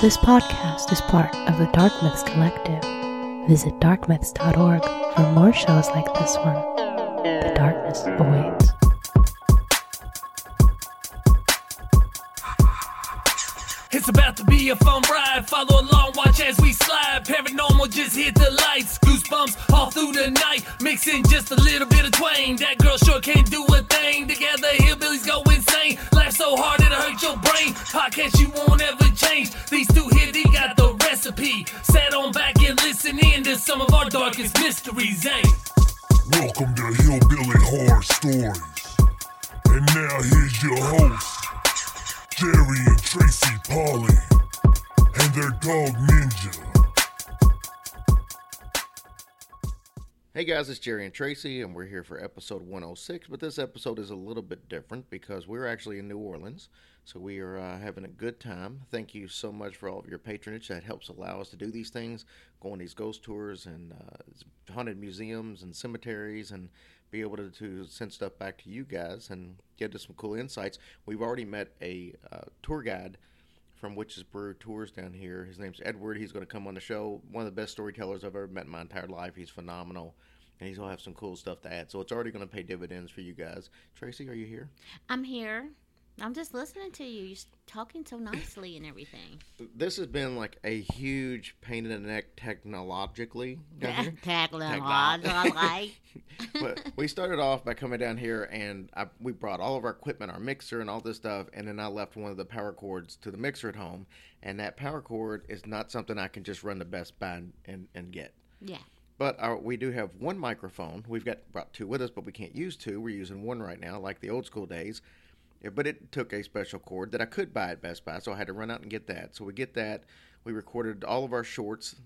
This podcast is part of the Dark Myths Collective. Visit darkmyths.org for more shows like this one. The darkness awaits. It's about to be a fun ride. Follow along, watch as we slide. Paranormal just hit the lights. Goosebumps all through the night. Mixing just a little bit of twain. That girl sure can't do a thing. Together, hillbillies go insane. Laugh so hard it'll hurt your brain. Podcast you won't ever change. These two here, they got the recipe. Sat on back and listen in to some of our darkest mysteries, ain't Welcome to Hillbilly Horror Stories. And now here's your host, Jerry and Tracy Polly, and their dog Ninja. Hey guys, it's Jerry and Tracy, and we're here for episode 106, but this episode is a little bit different because we're actually in New Orleans, so we are having a good time. Thank you so much for all of your patronage. That helps allow us to do these things, go on these ghost tours and haunted museums and cemeteries and be able to send stuff back to you guys and get to some cool insights. We've already met a tour guide from Witches Brew Tours down here. His name's Edward. He's going to come on the show. One of the best storytellers I've ever met in my entire life. He's phenomenal, and he's going to have some cool stuff to add. So it's already going to pay dividends for you guys. Tracy, are you here? I'm here. I'm just listening to you. You're talking so nicely and everything. This has been like a huge pain in the neck technologically. Technologically. But we started off by coming down here, and we brought all of our equipment, our mixer and all this stuff, and then I left one of the power cords to the mixer at home, and that power cord is not something I can just run to Best Buy and get. Yeah. But we do have one microphone. We've brought two with us, but we can't use two. We're using one right now, like the old school days. But it took a special cord that I could buy at Best Buy, so I had to run out and get that. So we get that. We recorded all of our shorts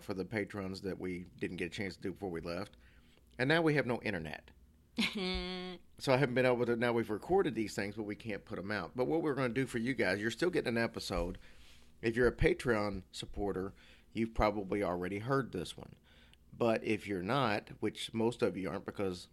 for the patrons that we didn't get a chance to do before we left. And now we have no internet. So I haven't been able to. Now we've recorded these things, but we can't put them out. But what we're going to do for you guys, you're still getting an episode. If you're a Patreon supporter, you've probably already heard this one. But if you're not, which most of you aren't because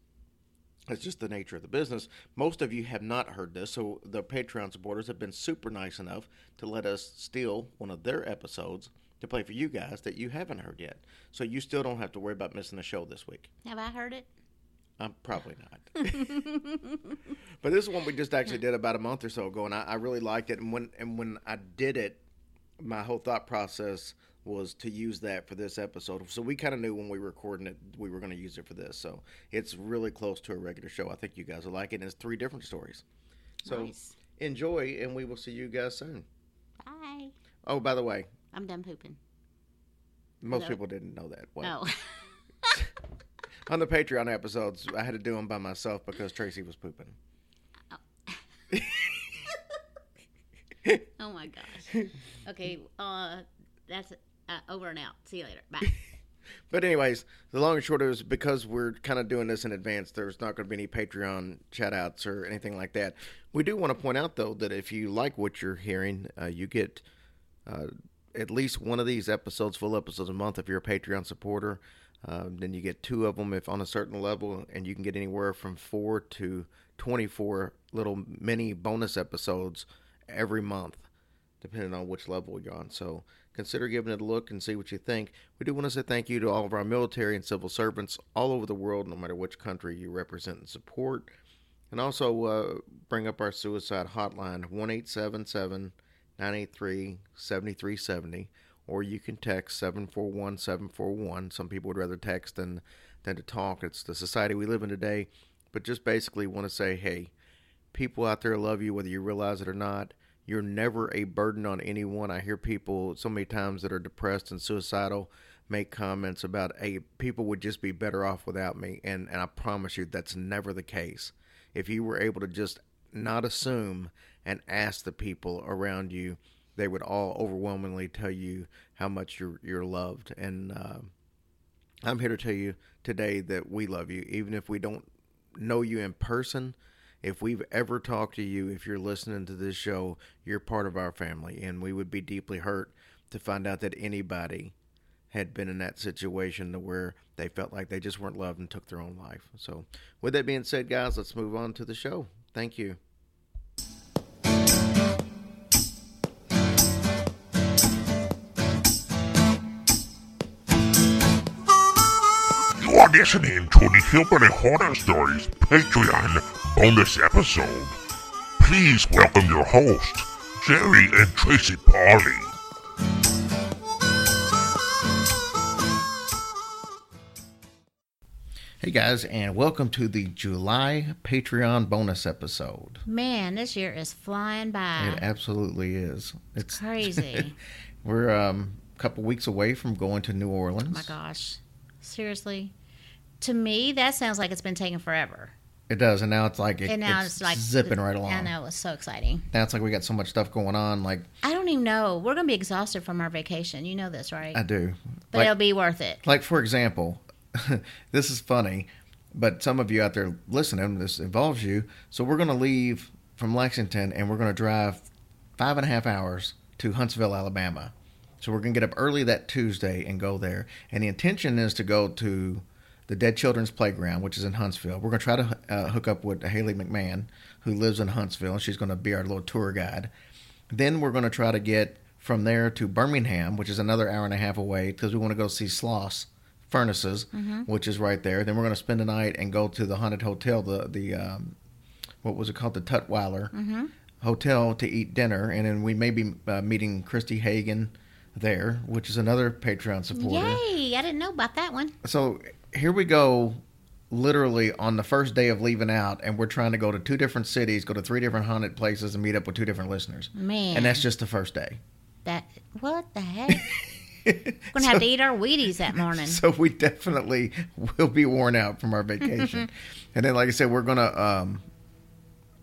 it's just the nature of the business. Most of you have not heard this, so the Patreon supporters have been super nice enough to let us steal one of their episodes to play for you guys that you haven't heard yet. So you still don't have to worry about missing a show this week. Have I heard it? I'm probably not. But this is one we just actually did about a month or so ago, and I really liked it. And when I did it, my whole thought process was to use that for this episode. So we kind of knew when we were recording it, we were going to use it for this. So it's really close to a regular show. I think you guys will like it. And it's three different stories. So Nice. Enjoy, and we will see you guys soon. Bye. Oh, by the way. I'm done pooping. Most people didn't know that. Well, no. On the Patreon episodes, I had to do them by myself because Tracy was pooping. Oh, oh my gosh. Okay, that's it. Over and out. See you later. Bye. But anyways, the long and short is because we're kind of doing this in advance, there's not going to be any Patreon shout-outs or anything like that. We do want to point out, though, that if you like what you're hearing, you get at least one of these episodes, full episodes a month if you're a Patreon supporter. Then you get two of them if on a certain level, and you can get anywhere from 4 to 24 little mini bonus episodes every month, depending on which level you're on. So consider giving it a look and see what you think. We do want to say thank you to all of our military and civil servants all over the world, no matter which country you represent and support. And also bring up our suicide hotline, 1-877-983-7370, or you can text 741-741. Some people would rather text than to talk. It's the society we live in today. But just basically want to say, hey, people out there love you whether you realize it or not. You're never a burden on anyone. I hear people so many times that are depressed and suicidal make comments about, hey, people would just be better off without me. And I promise you that's never the case. If you were able to just not assume and ask the people around you, they would all overwhelmingly tell you how much you're loved. And I'm here to tell you today that we love you. Even if we don't know you in person, if we've ever talked to you, if you're listening to this show, you're part of our family, and we would be deeply hurt to find out that anybody had been in that situation to where they felt like they just weren't loved and took their own life. So with that being said, guys, let's move on to the show. Thank you. are listening to the Hillbilly Horror Stories Patreon bonus episode. Please welcome your hosts, Jerry and Tracy Polly. Hey guys, and welcome to the July Patreon bonus episode. Man, this year is flying by. It absolutely is. It's crazy. We're a couple weeks away from going to New Orleans. Oh my gosh. Seriously, to me that sounds like it's been taken forever. It does, and now it's like it's zipping right along. I know, it's so exciting. Now it's like we got so much stuff going on. Like I don't even know. We're gonna be exhausted from our vacation. You know this, right? I do, but it'll be worth it. Like for example, this is funny, but some of you out there listening, this involves you. So we're gonna leave from Lexington, and we're gonna drive 5.5 hours to Huntsville, Alabama. So we're going to get up early that Tuesday and go there. And the intention is to go to the Dead Children's Playground, which is in Huntsville. We're going to try to hook up with Haley McMahon, who lives in Huntsville, and she's going to be our little tour guide. Then we're going to try to get from there to Birmingham, which is another 1.5 hours away, because we want to go see Sloss Furnaces, which is right there. Then we're going to spend the night and go to the Haunted Hotel, the what was it called, the Tutwiler Hotel, to eat dinner. And then we may be meeting Christy Hagen there, which is another Patreon supporter. Yay! I didn't know about that one. So here we go, literally on the first day of leaving out, and we're trying to go to 2 different cities, go to 3 different haunted places, and meet up with 2 different listeners. Man. And that's just the first day. What the heck? We're going to have to eat our Wheaties that morning. So we definitely will be worn out from our vacation. And then, like I said, we're going to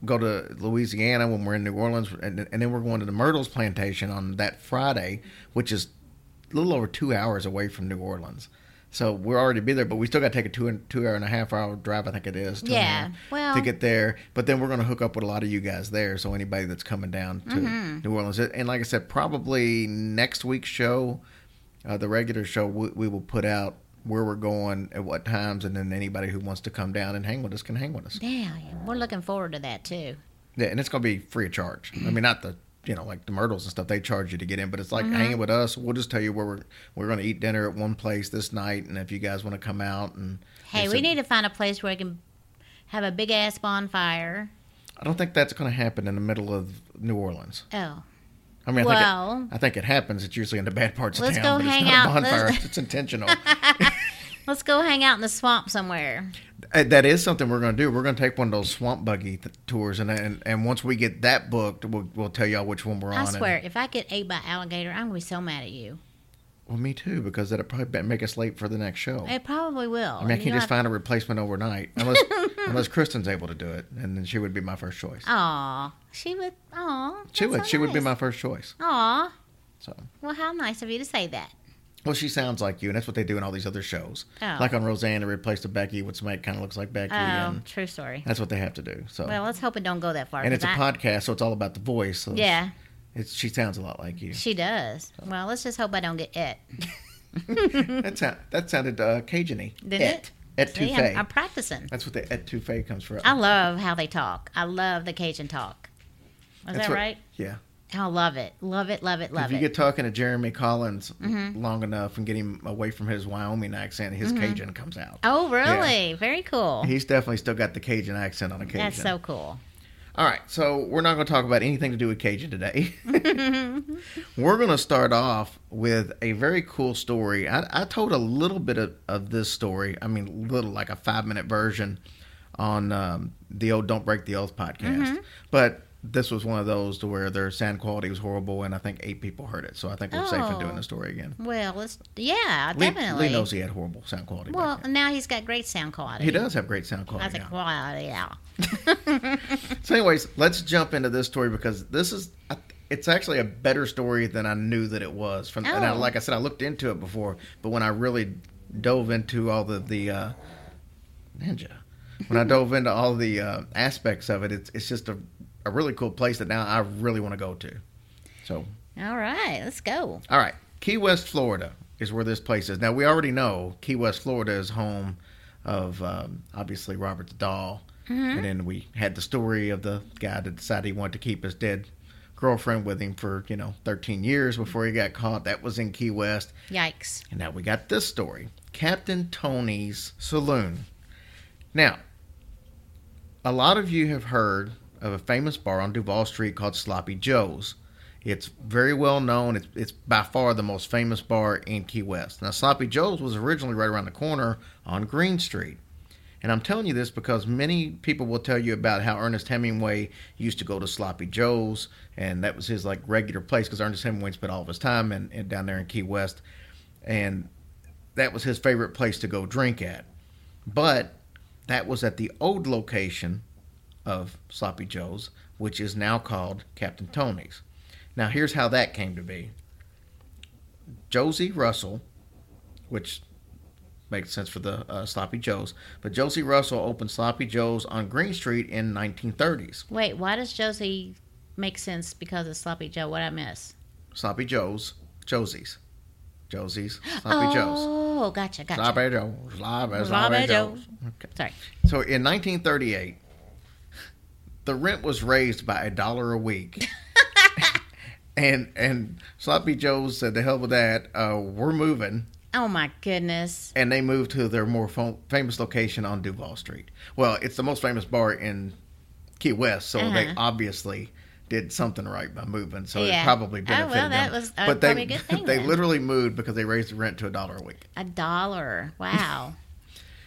go to Louisiana when we're in New Orleans, and then we're going to the Myrtles Plantation on that Friday, which is a little over 2 hours away from New Orleans. So we're already be there, but we still got to take a 2.5 hour drive, I think it is, to get there. But then we're going to hook up with a lot of you guys there, so anybody that's coming down to New Orleans. And like I said, probably next week's show, the regular show, we will put out where we're going, at what times, and then anybody who wants to come down and hang with us can hang with us. Damn, we're looking forward to that too. Yeah, and it's going to be free of charge. I mean, not like the Myrtles and stuff, they charge you to get in, but it's like hanging with us. We'll just tell you where we're going to eat dinner at one place this night, and if you guys want to come out and... Hey, we need to find a place where we can have a big-ass bonfire. I don't think that's going to happen in the middle of New Orleans. Oh. I mean, I think it happens. It's usually in the bad parts of town. Let's go hang out. It's not a bonfire. It's intentional. Let's go hang out in the swamp somewhere. That is something we're going to do. We're going to take one of those swamp buggy tours, and once we get that booked, we'll tell y'all which one we're on. I swear, if I get ate by alligator, I'm going to be so mad at you. Well, me too, because that'll probably make us late for the next show. It probably will. I mean, I can just find a replacement overnight, unless Kristen's able to do it, and then she would be my first choice. Aw. She would be my first choice. Aw. So. Well, how nice of you to say that. Well, she sounds like you, and that's what they do in all these other shows. Oh. Like on Roseanne, they replaced the Becky with somebody that kind of looks like Becky. Oh, true story. That's what they have to do. So. Well, let's hope it don't go that far. And it's a podcast, so it's all about the voice. So yeah. She sounds a lot like you. She does. So. Well, let's just hope I don't get it. That sounded Cajun-y. Didn't it? Et touffee. I'm practicing. That's what the et touffee comes from. I love how they talk. I love the Cajun talk. Is that right? Yeah. I love it. Love it, love it, love it. If you get talking to Jeremy Collins long enough and get him away from his Wyoming accent, his Cajun comes out. Oh, really? Yeah. Very cool. He's definitely still got the Cajun accent on occasion. That's so cool. All right, so we're not going to talk about anything to do with Cajun today. We're going to start off with a very cool story. I told a little bit of this story, I mean, little, like a 5-minute version on the old Don't Break the Oath podcast. But this was one of those to where their sound quality was horrible, and I think 8 people heard it. So I think we're safe in doing the story again. Well, definitely. Lee knows he had horrible sound quality. Well, now he's got great sound quality. He does have great sound quality. So anyways, let's jump into this story, because this is, it's actually a better story than I knew that it was. And like I said, I looked into it before, but when I really dove into all the aspects of it, it's just a really cool place that now I really want to go to. So. All right, let's go. All right. Key West, Florida is where this place is. Now, we already know Key West, Florida is home of, obviously, Robert the Doll. And then we had the story of the guy that decided he wanted to keep his dead girlfriend with him for, 13 years before he got caught. That was in Key West. Yikes. And now we got this story. Captain Tony's Saloon. Now, a lot of you have heard of a famous bar on Duval Street called Sloppy Joe's. It's very well known. It's by far the most famous bar in Key West. Now, Sloppy Joe's was originally right around the corner on Green Street. And I'm telling you this because many people will tell you about how Ernest Hemingway used to go to Sloppy Joe's, and that was his regular place because Ernest Hemingway spent all of his time in down there in Key West, and that was his favorite place to go drink at. But that was at the old location of Sloppy Joe's, which is now called Captain Tony's. Now here's how that came to be. Josie Russell, which makes sense for the Sloppy Joe's. But Josie Russell opened Sloppy Joe's on Green Street in 1930s. Wait, why does Josie make sense because of Sloppy Joe? What'd I miss? Sloppy Joe's. Josie's. Sloppy Joe's. Oh, gotcha. Sloppy Joe. Sloppy Joe's. Okay. Sorry. So in 1938, the rent was raised by $1 a week. and Sloppy Joe's said, the hell with that. We're moving. Oh, my goodness. And they moved to their more famous location on Duval Street. Well, it's the most famous bar in Key West, so they obviously did something right by moving, so it probably benefited them. Oh, well, that was probably a good thing. But they literally moved because they raised the rent to $1 a week. $1. Wow.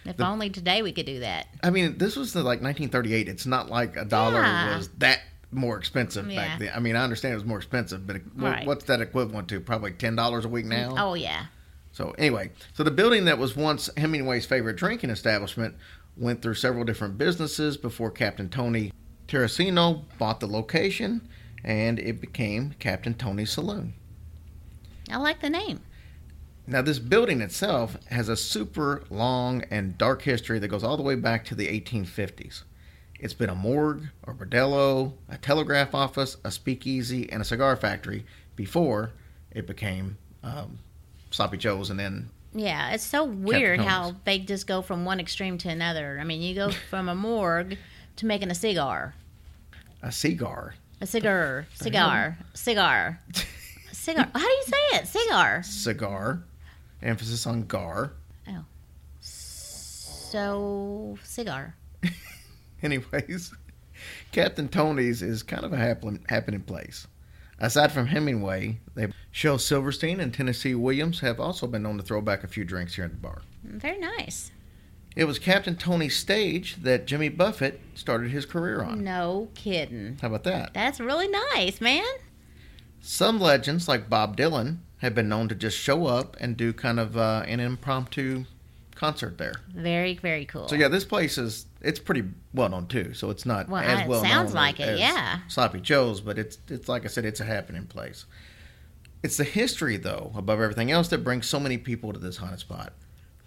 If only today we could do that. I mean, this was 1938. It's not like $1 was that more expensive back then. I mean, I understand it was more expensive, but what's that equivalent to? Probably $10 a week now? Oh, yeah. So anyway, the building that was once Hemingway's favorite drinking establishment went through several different businesses before Captain Tony Terracino bought the location, and it became Captain Tony's Saloon. I like the name. Now, this building itself has a super long and dark history that goes all the way back to the 1850s. It's been a morgue, a bordello, a telegraph office, a speakeasy, and a cigar factory before it became Sloppy Joe's, and then it's so weird how they just go from one extreme to another. I mean, you go from a morgue to making a cigar. How do you say it? Cigar. Emphasis on gar. Oh, so cigar. Anyways, Captain Tony's is kind of a happening place. Aside from Hemingway, Shel Silverstein and Tennessee Williams have also been known to throw back a few drinks here at the bar. Very nice. It was Captain Tony's stage that Jimmy Buffett started his career on. No kidding. How about that? That's really nice, man. Some legends, like Bob Dylan, have been known to just show up and do kind of an impromptu concert there. Very, very cool. So, this place it's pretty well known too, so it's not as well known as Sloppy Joe's, but it's like I said, it's a happening place. It's the history, though, above everything else, that brings so many people to this haunted spot.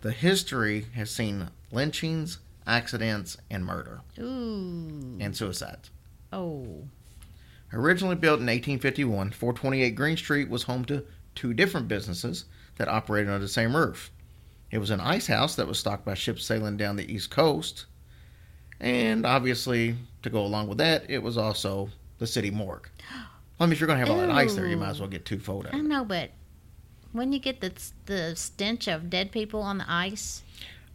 The history has seen lynchings, accidents, and murder. Ooh. And suicides. Oh. Originally built in 1851, 428 Green Street was home to two different businesses that operated under the same roof. It was an ice house that was stocked by ships sailing down the East Coast. And obviously, to go along with that, it was also the city morgue. I mean, if you're going to have all that ice there, you might as well get twofold of it. I know, but wouldn't you get the stench of dead people on the ice?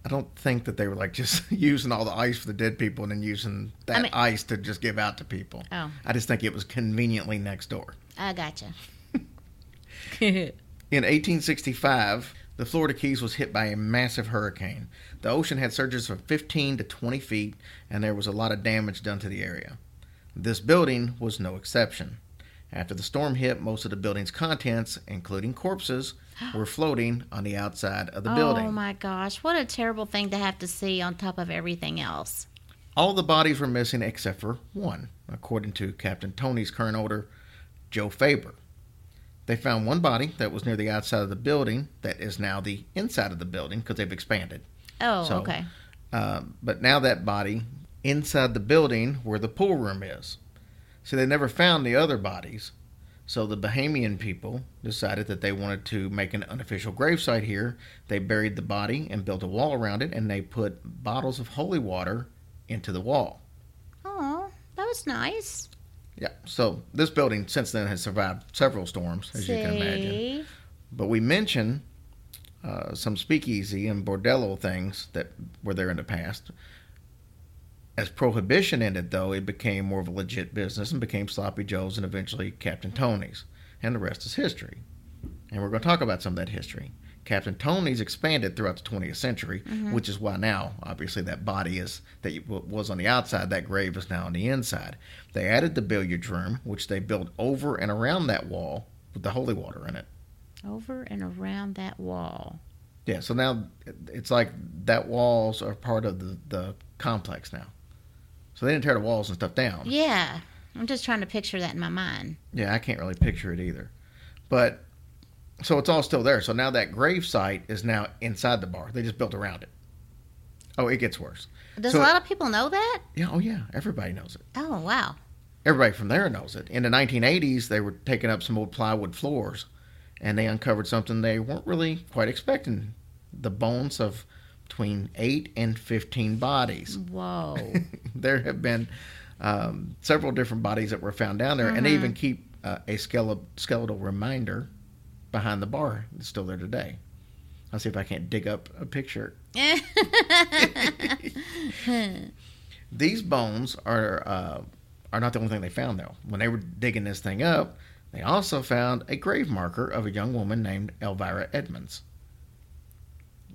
I don't think that they were just using all the ice for the dead people and then using that ice to just give out to people. Oh. I just think it was conveniently next door. I gotcha. In 1865... the Florida Keys was hit by a massive hurricane. The ocean had surges from 15 to 20 feet, and there was a lot of damage done to the area. This building was no exception. After the storm hit, most of the building's contents, including corpses, were floating on the outside of the building. Oh my gosh, what a terrible thing to have to see on top of everything else. All the bodies were missing except for one, according to Captain Tony's current owner, Joe Faber. They found one body that was near the outside of the building that is now the inside of the building because they've expanded. Oh, so, okay. But now that body inside the building where the pool room is. So they never found the other bodies. So the Bahamian people decided that they wanted to make an unofficial gravesite here. They buried the body and built a wall around it, and they put bottles of holy water into the wall. Oh, that was nice. Yeah. So this building since then has survived several storms, as you can imagine. But we mentioned some speakeasy and bordello things that were there in the past. As Prohibition ended, though, it became more of a legit business and became Sloppy Joe's and eventually Captain Tony's. And the rest is history. And we're going to talk about some of that history. Captain Tony's expanded throughout the 20th century, which is why now, obviously, that body is that was on the outside, that grave is now on the inside. They added the billiards room, which they built over and around that wall with the holy water in it. Over and around that wall. Yeah, so now it's like that walls are part of the complex now. So they didn't tear the walls and stuff down. Yeah, I'm just trying to picture that in my mind. Yeah, I can't really picture it either. But... so it's all still there. So now that grave site is now inside the bar. They just built around it. Oh, it gets worse. Does a lot of people know that? Yeah. Oh, yeah. Everybody knows it. Oh, wow. Everybody from there knows it. In the 1980s, they were taking up some old plywood floors, and they uncovered something they weren't really quite expecting. The bones of between 8 and 15 bodies. Whoa. There have been several different bodies that were found down there, and they even keep a skeletal reminder behind the bar. It's still there today. I'll see if I can't dig up a picture. These bones are not the only thing they found, though. When they were digging this thing up, they also found a grave marker of a young woman named Elvira Edmonds.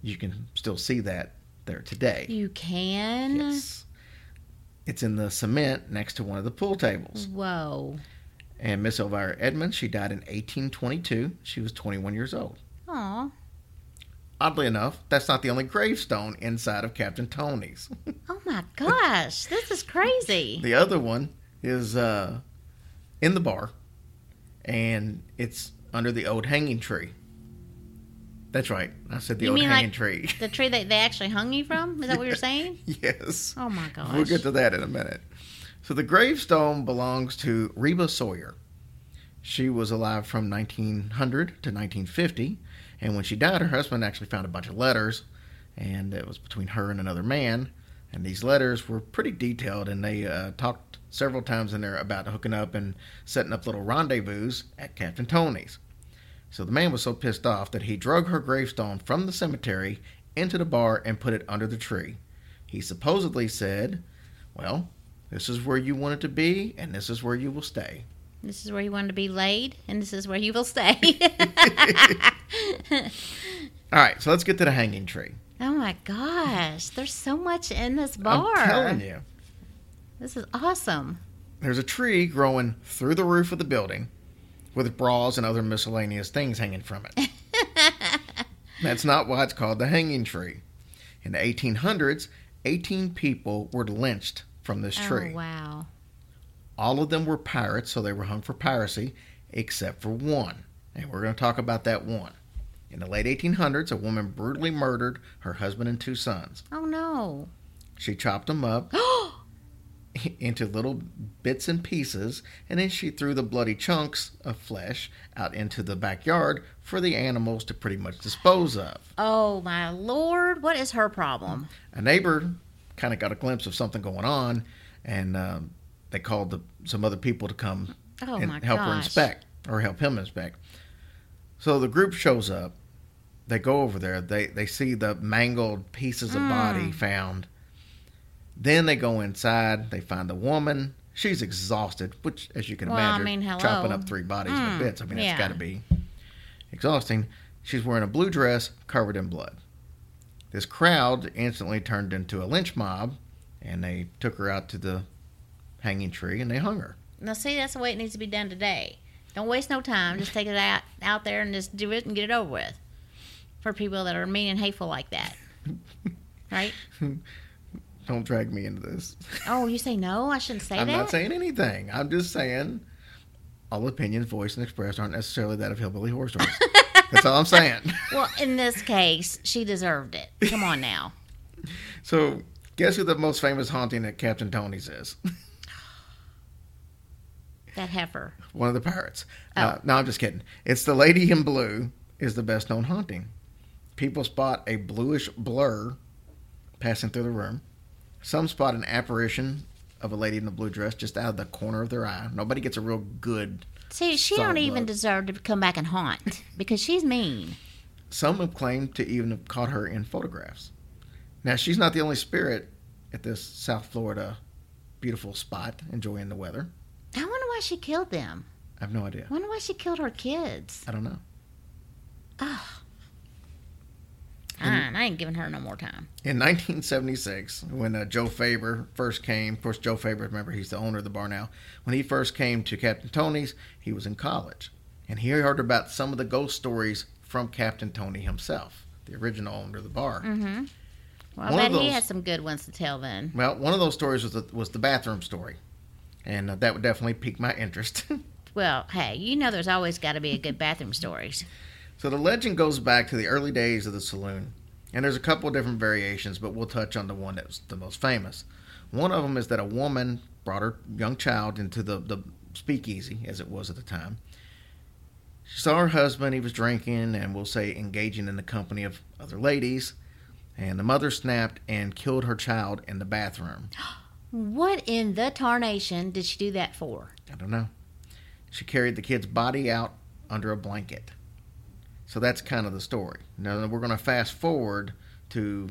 You can still see that there today. You can? Yes. It's in the cement next to one of the pool tables. Whoa. And Miss Elvira Edmonds, she died in 1822. She was 21 years old. Aww. Oddly enough, that's not the only gravestone inside of Captain Tony's. Oh my gosh, this is crazy. The other one is in the bar, and it's under the old hanging tree. That's right. I said the old hanging tree. The tree that they actually hung you from? Is that what you're saying? Yes. Oh my gosh. We'll get to that in a minute. So the gravestone belongs to Reba Sawyer. She was alive from 1900 to 1950, and when she died, her husband actually found a bunch of letters, and it was between her and another man, and these letters were pretty detailed, and they talked several times in there about hooking up and setting up little rendezvous at Captain Tony's. So the man was so pissed off that he drug her gravestone from the cemetery into the bar and put it under the tree. He supposedly said, well... this is where you wanted to be, and this is where you will stay. This is where you wanted to be laid, and this is where you will stay. All right, so let's get to the hanging tree. Oh, my gosh. There's so much in this bar. I'm telling you. This is awesome. There's a tree growing through the roof of the building with bras and other miscellaneous things hanging from it. That's not why it's called the hanging tree. In the 1800s, 18 people were lynched from this tree. Oh, wow. All of them were pirates, so they were hung for piracy, except for one. And we're going to talk about that one. In the late 1800s, a woman brutally murdered her husband and two sons. Oh, no. She chopped them up into little bits and pieces, and then she threw the bloody chunks of flesh out into the backyard for the animals to pretty much dispose of. Oh, my Lord. What is her problem? A neighbor... kind of got a glimpse of something going on, and they called some other people to come and help her inspect, or help him inspect. So the group shows up. They go over there. They see the mangled pieces of body found. Then they go inside. They find the woman. She's exhausted, which, as you can imagine, chopping up three bodies into bits. I mean, that's got to be exhausting. She's wearing a blue dress covered in blood. This crowd instantly turned into a lynch mob, and they took her out to the hanging tree, and they hung her. Now, see, that's the way it needs to be done today. Don't waste no time. Just take it out there and just do it and get it over with for people that are mean and hateful like that. Right? Don't drag me into this. Oh, you say no? I shouldn't say that? I'm not saying anything. I'm just saying all opinions voiced and expressed aren't necessarily that of Hillbilly Horror Stories. That's all I'm saying. Well, in this case, she deserved it. Come on now. So, guess who the most famous haunting at Captain Tony's is? That heifer. One of the pirates. No, I'm just kidding. It's the lady in blue is the best known haunting. People spot a bluish blur passing through the room. Some spot an apparition of a lady in the blue dress just out of the corner of their eye. Nobody gets a real good. See, she don't even deserve to come back and haunt because she's mean. Some have claimed to even have caught her in photographs. Now, she's not the only spirit at this South Florida beautiful spot enjoying the weather. I wonder why she killed them. I have no idea. I wonder why she killed her kids. I don't know. Ugh. I ain't giving her no more time. In 1976, when Joe Faber first came, of course, Joe Faber, remember, he's the owner of the bar now. When he first came to Captain Tony's, he was in college. And he heard about some of the ghost stories from Captain Tony himself, the original owner of the bar. Mm-hmm. Well, I bet he had some good ones to tell then. Well, one of those stories was the bathroom story. And that would definitely pique my interest. Well, hey, you know there's always got to be a good bathroom stories. So the legend goes back to the early days of the saloon, and there's a couple of different variations, but we'll touch on the one that's the most famous. One of them is that a woman brought her young child into the speakeasy, as it was at the time. She saw her husband, he was drinking, and we'll say engaging in the company of other ladies, and the mother snapped and killed her child in the bathroom. What in the tarnation did she do that for? I don't know. She carried the kid's body out under a blanket. So that's kind of the story. Now, we're going to fast forward to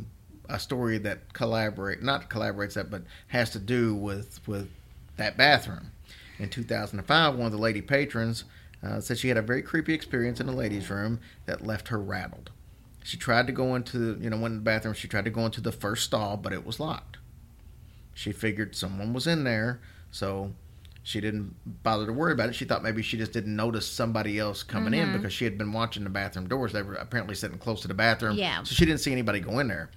a story that has to do with that bathroom. In 2005, one of the lady patrons said she had a very creepy experience in the ladies' room that left her rattled. She tried to go into, went in the bathroom, she tried to go into the first stall, but it was locked. She figured someone was in there, so she didn't bother to worry about it. She thought maybe she just didn't notice somebody else coming in because she had been watching the bathroom doors. They were apparently sitting close to the bathroom. Yeah. So she didn't see anybody go in there.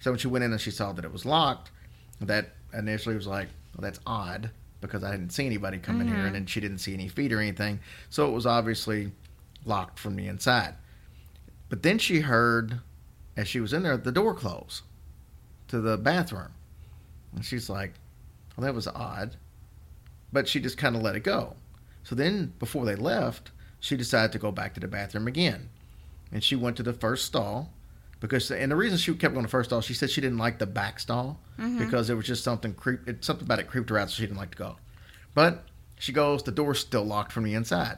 So when she went in and she saw that it was locked, that initially was like, well, that's odd because I didn't see anybody come in here, and then she didn't see any feet or anything. So it was obviously locked from the inside. But then she heard, as she was in there, the door close to the bathroom. And she's like, well, that was odd. But she just kind of let it go. So then, before they left, she decided to go back to the bathroom again. And she went to the first stall. And the reason she kept going to the first stall, she said she didn't like the back stall. Because it was just something about it creeped her out, so she didn't like to go. But she goes, the door's still locked from the inside.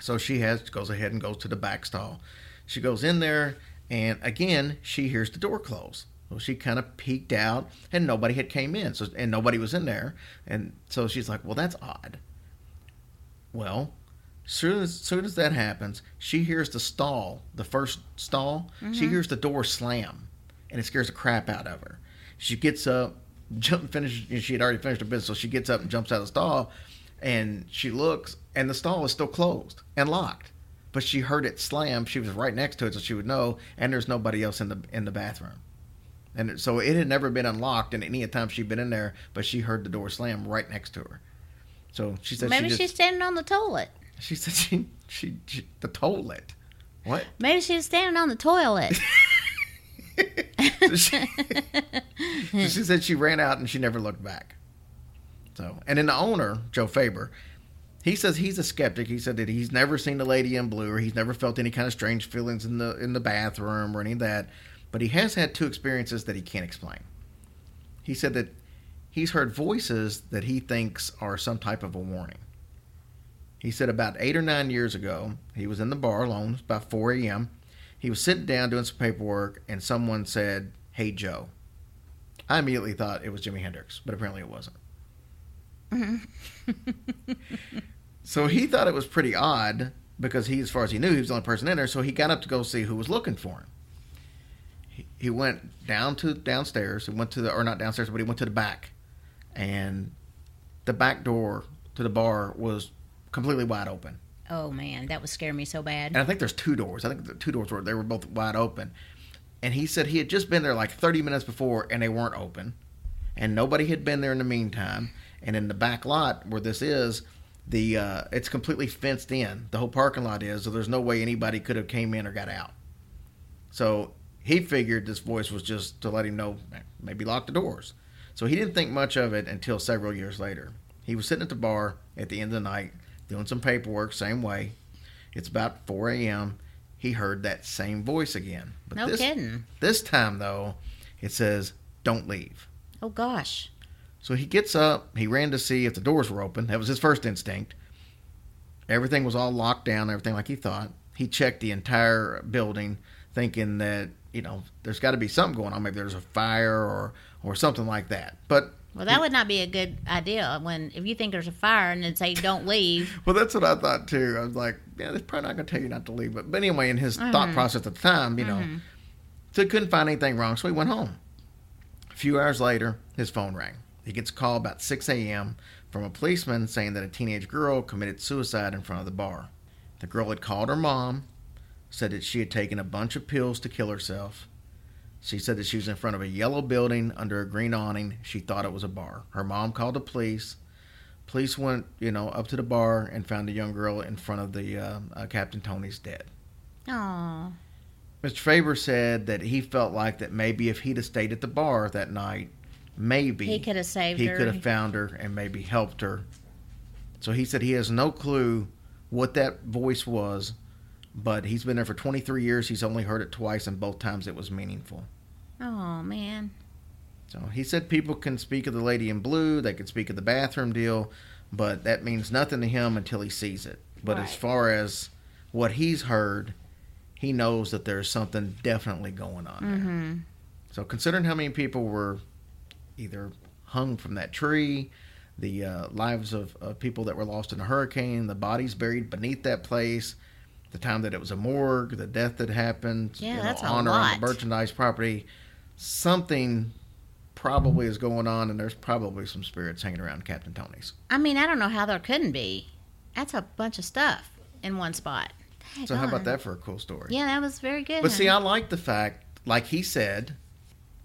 So she goes ahead and goes to the back stall. She goes in there, and again, she hears the door close. So she kind of peeked out, and nobody had came in, and nobody was in there. And so she's like, well, that's odd. Well, soon as that happens, she hears the first stall, she hears the door slam, and it scares the crap out of her. She gets up, she had already finished her business, so she gets up and jumps out of the stall, and she looks, and the stall is still closed and locked. But she heard it slam, she was right next to it, so she would know, and there's nobody else in the bathroom. And so it had never been unlocked in any time she'd been in there, but she heard the door slam right next to her. So she said she's standing on the toilet. She said she the toilet. What? Maybe she was standing on the toilet. So she said she ran out and she never looked back. So, and then the owner, Joe Faber, he says he's a skeptic. He said that he's never seen the lady in blue, or he's never felt any kind of strange feelings in the bathroom or any of that. But he has had two experiences that he can't explain. He said that he's heard voices that he thinks are some type of a warning. He said about 8 or 9 years ago, he was in the bar alone. It was about 4 a.m. He was sitting down doing some paperwork, and someone said, "Hey, Joe." I immediately thought it was Jimi Hendrix, but apparently it wasn't. So he thought it was pretty odd because as far as he knew, he was the only person in there. So he got up to go see who was looking for him. He went downstairs. He went to the back, and the back door to the bar was completely wide open. Oh man, that would scare me so bad. And I think there's two doors. I think the two doors were both wide open. And he said he had just been there like 30 minutes before, and they weren't open, and nobody had been there in the meantime. And in the back lot where this is, it's completely fenced in. The whole parking lot is, so there's no way anybody could have came in or got out. So he figured this voice was just to let him know, maybe lock the doors. So he didn't think much of it until several years later. He was sitting at the bar at the end of the night, doing some paperwork, same way. It's about 4 a.m. He heard that same voice again. But no kidding. This time, though, it says, "Don't leave." Oh, gosh. So he gets up. He ran to see if the doors were open. That was his first instinct. Everything was all locked down, everything like he thought. He checked the entire building, thinking that, you know, there's got to be something going on. Maybe there's a fire or something like that. But well, that would not be a good idea when if you think there's a fire and then say don't leave. Well, that's what I thought too. I was like, yeah, they're probably not going to tell you not to leave. But anyway, in his thought process at the time, you know, so he couldn't find anything wrong. So he went home. A few hours later, his phone rang. He gets a call about 6 a.m. from a policeman saying that a teenage girl committed suicide in front of the bar. The girl had called her mom, said that she had taken a bunch of pills to kill herself. She said that she was in front of a yellow building under a green awning. She thought it was a bar. Her mom called the police. Police went, you know, up to the bar and found a young girl in front of the Captain Tony's dead. Aww. Mr. Faber said that he felt like that maybe if he'd have stayed at the bar that night, maybe he could have saved her. He could have found her and maybe helped her. So he said he has no clue what that voice was, but he's been there for 23 years. He's only heard it twice, and both times it was meaningful. Oh, man. So he said people can speak of the lady in blue, they can speak of the bathroom deal, but that means nothing to him until he sees it. But right. As far as what he's heard, he knows that there's something definitely going on there. So considering how many people were either hung from that tree, the lives of people that were lost in a hurricane, the bodies buried beneath that place, the time that it was a morgue, the death that happened, that's a lot. On or on the merchandise property, something probably is going on, and there's probably some spirits hanging around Captain Tony's. I mean, I don't know how there couldn't be. That's a bunch of stuff in one spot. Dang so on. How about that for a cool story? Yeah, that was very good. But see, I like the fact, like he said...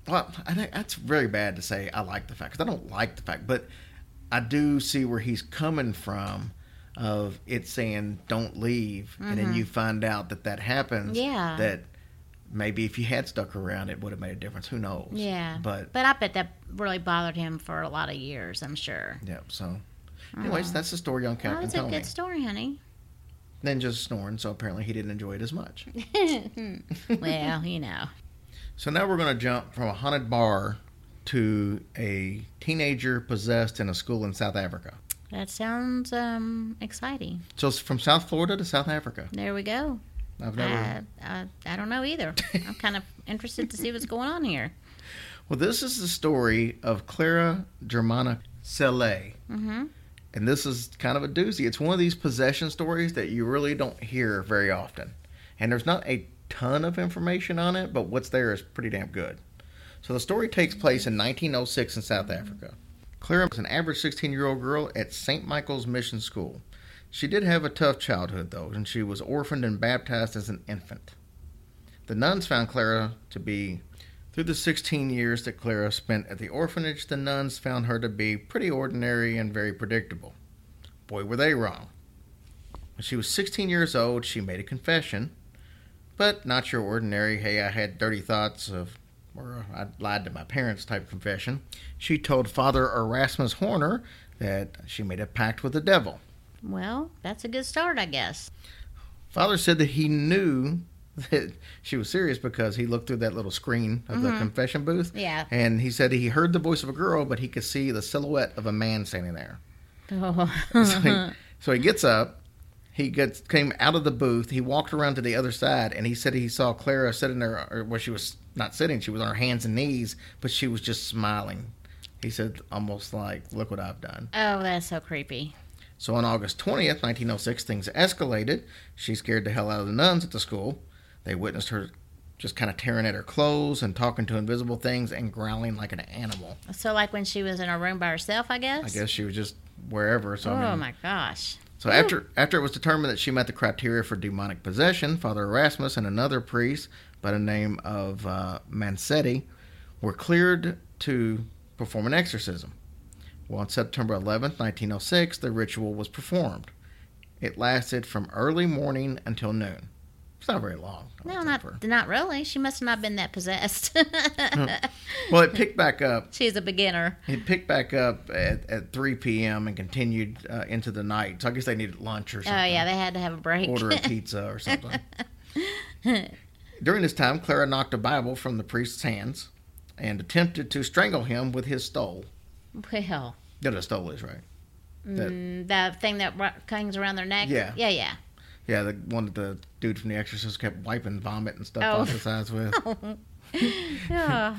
Well, I think that's very bad to say I like the fact, because I don't like the fact, but I do see where he's coming from of it saying don't leave, and then you find out that happens, that maybe if you had stuck around, it would have made a difference. Who knows? Yeah. But I bet that really bothered him for a lot of years, I'm sure. Yeah, so anyways, that's the story on Captain Tony. That was a good story, honey. Then just snoring, so apparently he didn't enjoy it as much. Well, you know. So now we're going to jump from a haunted bar to a teenager possessed in a school in South Africa. That sounds exciting. So it's from South Florida to South Africa. There we go. I've never... I don't know either. I'm kind of interested to see what's going on here. Well, this is the story of Clara Germana Sele. Mm-hmm. And this is kind of a doozy. It's one of these possession stories that you really don't hear very often. And there's not a ton of information on it, but what's there is pretty damn good. So the story takes place in 1906 in South Africa. Clara was an average 16-year-old girl at St. Michael's Mission School. She did have a tough childhood, though, and she was orphaned and baptized as an infant. The nuns found Clara to be, through the 16 years that Clara spent at the orphanage, the nuns found her to be pretty ordinary and very predictable. Boy, were they wrong. When she was 16 years old, she made a confession. But not your ordinary, hey, I had dirty thoughts of, or I lied to my parents type confession. She told Father Erasmus Horner that she made a pact with the devil. Well, that's a good start, I guess. Father said that he knew that she was serious because he looked through that little screen of the confession booth. Yeah. And he said he heard the voice of a girl, but he could see the silhouette of a man standing there. Oh. So he gets up. He came out of the booth. He walked around to the other side, and he said he saw Clara sitting there, or well, she was not sitting. She was on her hands and knees, but she was just smiling. He said, almost like, look what I've done. Oh, that's so creepy. So on August 20th, 1906, things escalated. She scared the hell out of the nuns at the school. They witnessed her just kind of tearing at her clothes and talking to invisible things and growling like an animal. So like when she was in her room by herself, I guess? I guess she was just wherever. So, my gosh. So after it was determined that she met the criteria for demonic possession, Father Erasmus and another priest by the name of Mansetti were cleared to perform an exorcism. Well, on September 11th, 1906, the ritual was performed. It lasted from early morning until noon. It's not very long. No, not really. She must have not been that possessed. Well, it picked back up. She's a beginner. It picked back up at 3 p.m. and continued into the night. So I guess they needed lunch or something. Oh, yeah, they had to have a break. Order a pizza or something. During this time, Clara knocked a Bible from the priest's hands and attempted to strangle him with his stole. Well. They're just always right. That thing that hangs around their neck? Yeah. Yeah, yeah. Yeah, the one that the dude from The Exorcist kept wiping vomit and stuff off his eyes with. Yeah.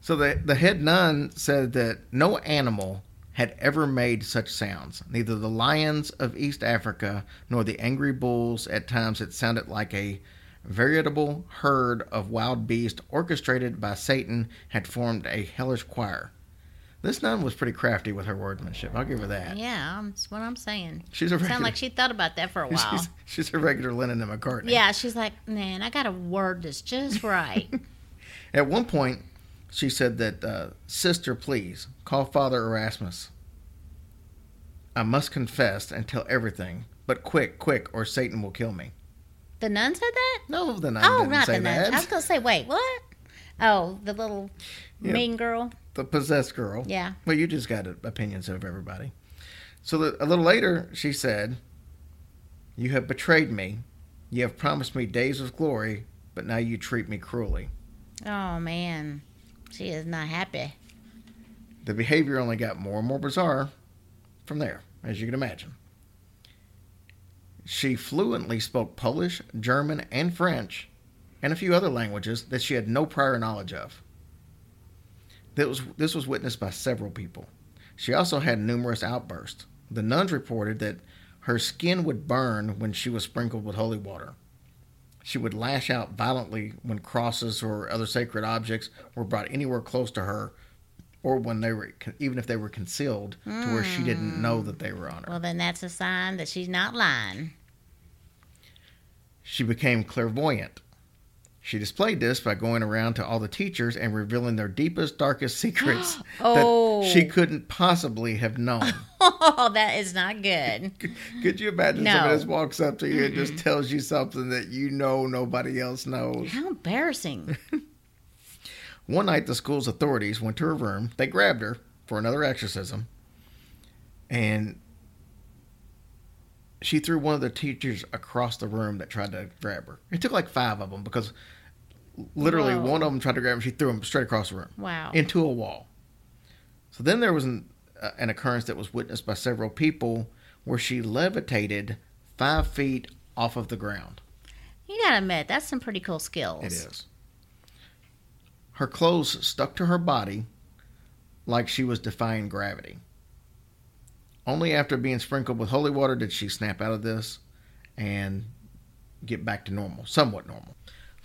So the head nun said that no animal had ever made such sounds. Neither the lions of East Africa nor the angry bulls. At times it sounded like a veritable herd of wild beasts orchestrated by Satan had formed a hellish choir. This nun was pretty crafty with her wordsmanship. I'll give her that. Yeah, that's what I'm saying. She's a regular. Sound like she thought about that for a while. She's a regular Lennon and McCartney. Yeah, she's like, man, I got to word this just right. At one point, she said that, sister, please, call Father Erasmus. I must confess and tell everything, but quick, quick, or Satan will kill me. The nun said that? No, the nun didn't say that. Oh, not the nun. I was going to say, wait, what? Oh, the little mean girl. The possessed girl. Yeah. Well, you just got opinions of everybody. So a little later, she said, you have betrayed me. You have promised me days of glory, but now you treat me cruelly. Oh, man. She is not happy. The behavior only got more and more bizarre from there, as you can imagine. She fluently spoke Polish, German, and French, and a few other languages that she had no prior knowledge of. This was witnessed by several people. She also had numerous outbursts. The nuns reported that her skin would burn when she was sprinkled with holy water. She would lash out violently when crosses or other sacred objects were brought anywhere close to her, or when they were, even if they were concealed, to where she didn't know that they were on her. Well, then that's a sign that she's not lying. She became clairvoyant. She displayed this by going around to all the teachers and revealing their deepest, darkest secrets that she couldn't possibly have known. Oh, that is not good. Could you imagine somebody just walks up to you and just tells you something that you know nobody else knows? How embarrassing. One night, the school's authorities went to her room. They grabbed her for another exorcism. And she threw one of the teachers across the room that tried to grab her. It took like 5 of them because literally one of them tried to grab her. She threw him straight across the room. Wow. Into a wall. So then there was an occurrence that was witnessed by several people where she levitated 5 feet off of the ground. You gotta admit, that's some pretty cool skills. It is. Her clothes stuck to her body like she was defying gravity. Only after being sprinkled with holy water did she snap out of this and get back to normal, somewhat normal.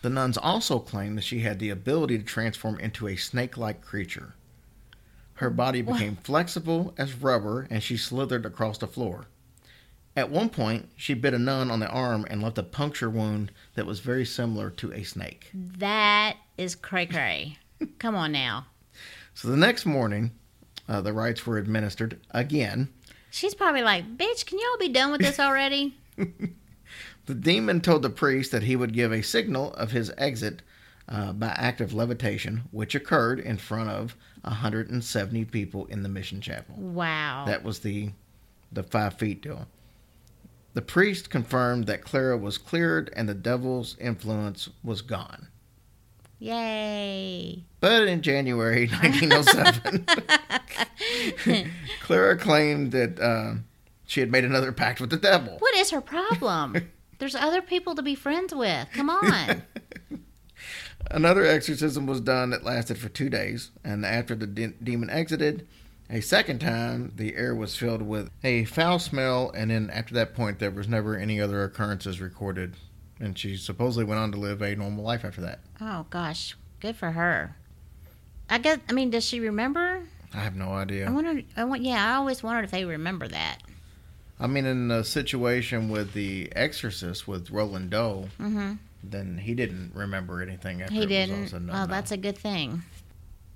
The nuns also claimed that she had the ability to transform into a snake-like creature. Her body became flexible as rubber, and she slithered across the floor. At one point, she bit a nun on the arm and left a puncture wound that was very similar to a snake. That is cray-cray. Come on now. So the next morning, the rites were administered again. She's probably like, bitch, can y'all be done with this already? The demon told the priest that he would give a signal of his exit by act of levitation, which occurred in front of 170 people in the mission chapel. Wow. That was the 5 feet deal. The priest confirmed that Clara was cleared and the devil's influence was gone. Yay. But in January 1907, Clara claimed that she had made another pact with the devil. What is her problem? There's other people to be friends with. Come on. Another exorcism was done that lasted for 2 days. And after the demon exited, a second time, the air was filled with a foul smell. And then after that point, there was never any other occurrences recorded. And she supposedly went on to live a normal life after that. Oh, gosh. Good for her. I mean, does she remember? I have no idea. I always wondered if they remember that. I mean, in the situation with The Exorcist with Roland Doe, then he didn't remember anything after it was all said. Oh, that's a good thing.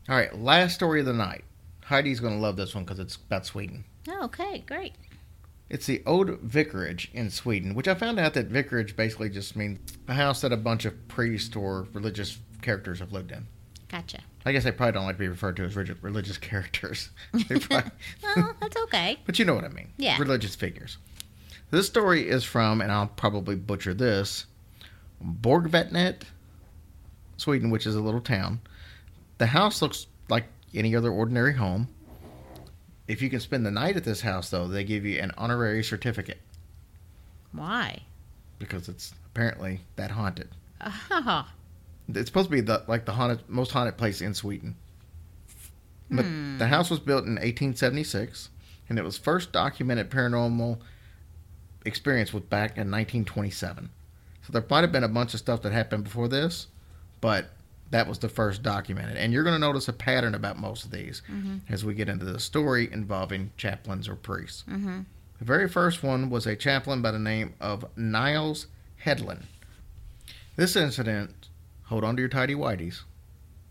All right, last story of the night. Heidi's going to love this one because it's about Sweden. Oh, okay, great. It's the Old Vicarage in Sweden, which I found out that vicarage basically just means a house that a bunch of priests or religious characters have lived in. Gotcha. I guess they probably don't like to be referred to as religious characters. Well, that's okay. But you know what I mean. Yeah. Religious figures. This story is from, and I'll probably butcher this, Borgvatnet, Sweden, which is a little town. The house looks like any other ordinary home. If you can spend the night at this house, though, they give you an honorary certificate. Why? Because it's apparently that haunted. Uh-huh. It's supposed to be the most haunted place in Sweden. But the house was built in 1876, and it was first documented paranormal experience was back in 1927. So there might have been a bunch of stuff that happened before this, but that was the first documented. And you're going to notice a pattern about most of these as we get into the story involving chaplains or priests. Mm-hmm. The very first one was a chaplain by the name of Niels Hedlund. This incident, hold on to your tidy whities,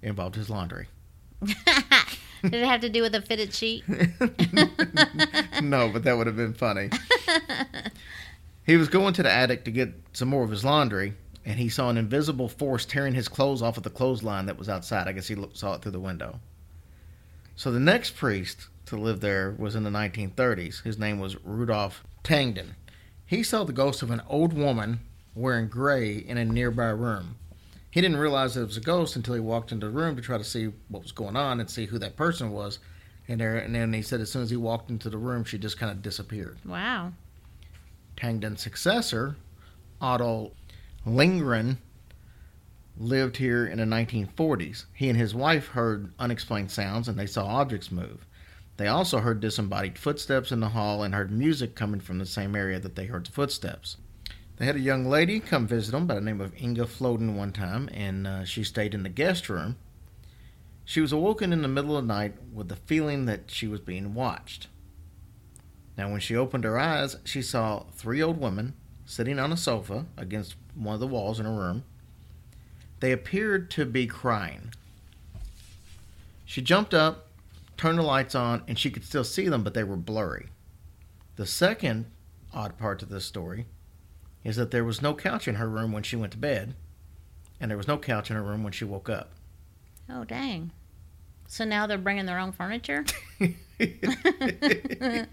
involved his laundry. Did it have to do with a fitted sheet? No, but that would have been funny. He was going to the attic to get some more of his laundry, and he saw an invisible force tearing his clothes off of the clothesline that was outside. I guess he saw it through the window. So the next priest to live there was in the 1930s. His name was Rudolf Tangden. He saw the ghost of an old woman wearing gray in a nearby room. He didn't realize that it was a ghost until he walked into the room to try to see what was going on and see who that person was in there. And then he said as soon as he walked into the room, she just kind of disappeared. Wow. Tangden's successor, Otto Lindgren, lived here in the 1940s. He and his wife heard unexplained sounds and they saw objects move. They also heard disembodied footsteps in the hall and heard music coming from the same area that they heard the footsteps. They had a young lady come visit them by the name of Inga Floden one time, and she stayed in the guest room. She was awoken in the middle of the night with the feeling that she was being watched. Now, when she opened her eyes, she saw three old women sitting on a sofa against one of the walls in her room. They appeared to be crying. She jumped up, turned the lights on, and she could still see them, but they were blurry. The second odd part to this story is that there was no couch in her room when she went to bed, and there was no couch in her room when she woke up. Oh, dang. So now they're bringing their own furniture? They had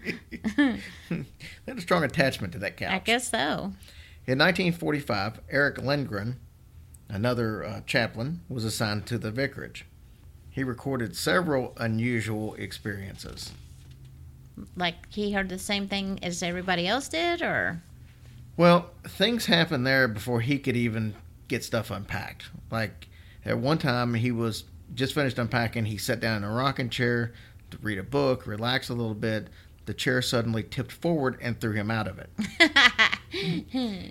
a strong attachment to that couch. I guess so. In 1945, Eric Lindgren, another chaplain, was assigned to the vicarage. He recorded several unusual experiences. Like he heard the same thing as everybody else did, or... Well, things happened there before he could even get stuff unpacked. Like, at one time, he was just finished unpacking. He sat down in a rocking chair to read a book, relax a little bit. The chair suddenly tipped forward and threw him out of it.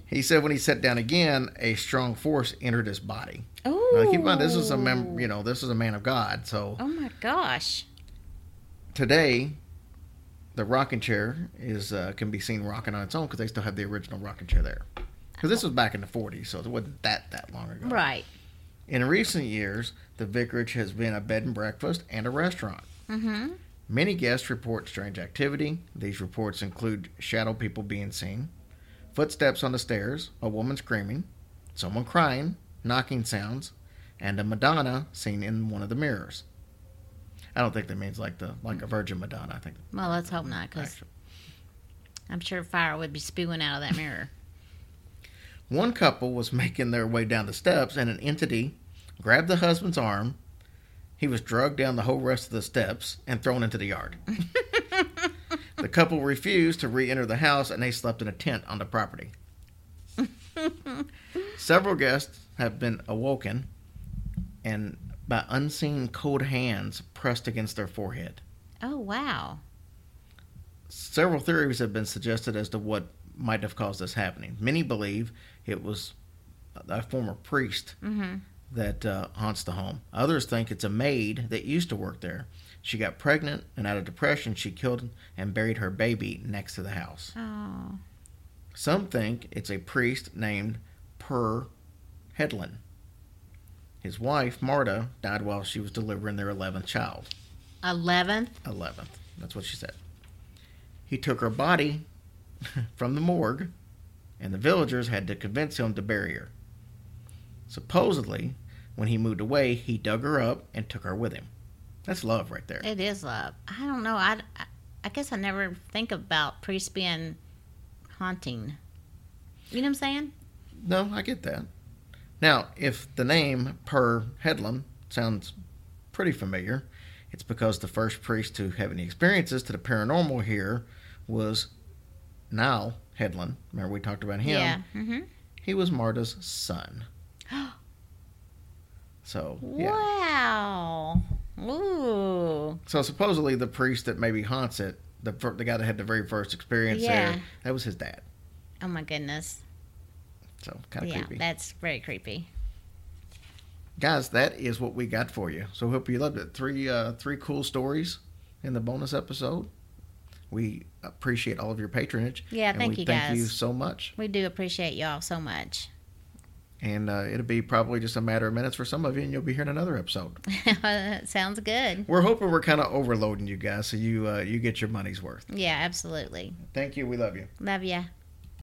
He said when he sat down again, a strong force entered his body. Oh. Now, keep in mind, this is a this is a man of God, so... Oh, my gosh. Today... The rocking chair can be seen rocking on its own because they still have the original rocking chair there. Because this was back in the 40s, so it wasn't that long ago. Right. In recent years, the vicarage has been a bed and breakfast and a restaurant. Mm-hmm. Many guests report strange activity. These reports include shadow people being seen, footsteps on the stairs, a woman screaming, someone crying, knocking sounds, and a Madonna seen in one of the mirrors. I don't think that means like a Virgin Madonna, I think. Well, let's hope not, because I'm sure fire would be spewing out of that mirror. One couple was making their way down the steps, and an entity grabbed the husband's arm. He was dragged down the whole rest of the steps and thrown into the yard. The couple refused to re-enter the house, and they slept in a tent on the property. Several guests have been awoken, and... by unseen cold hands pressed against their forehead. Oh, wow. Several theories have been suggested as to what might have caused this happening. Many believe it was a former priest that haunts the home. Others think it's a maid that used to work there. She got pregnant, and out of depression, she killed and buried her baby next to the house. Oh. Some think it's a priest named Per Hedlund. His wife, Marta, died while she was delivering their 11th child. 11th. That's what she said. He took her body from the morgue, and the villagers had to convince him to bury her. Supposedly, when he moved away, he dug her up and took her with him. That's love right there. It is love. I don't know. I guess I never think about priests being haunting. You know what I'm saying? No, I get that. Now, if the name Per Hedlund sounds pretty familiar, It's because the first priest to have any experiences to the paranormal here was Niels Hedlund. Remember we talked about him? Yeah. Mm-hmm. He was Marta's son. So, yeah. Wow. Ooh. So supposedly the priest that maybe haunts it, the guy that had the very first experience there, that was his dad. Oh my goodness. So kind of creepy. That's very creepy. Guys, that is what we got for you. So hope you loved it. Three cool stories in the bonus episode. We appreciate all of your patronage. Yeah, thank you guys. Thank you so much. We do appreciate y'all so much. And it'll be probably just a matter of minutes for some of you, and you'll be hearing another episode. Sounds good. We're hoping we're kind of overloading you guys so you get your money's worth. Yeah, absolutely. Thank you. We love you. Love ya.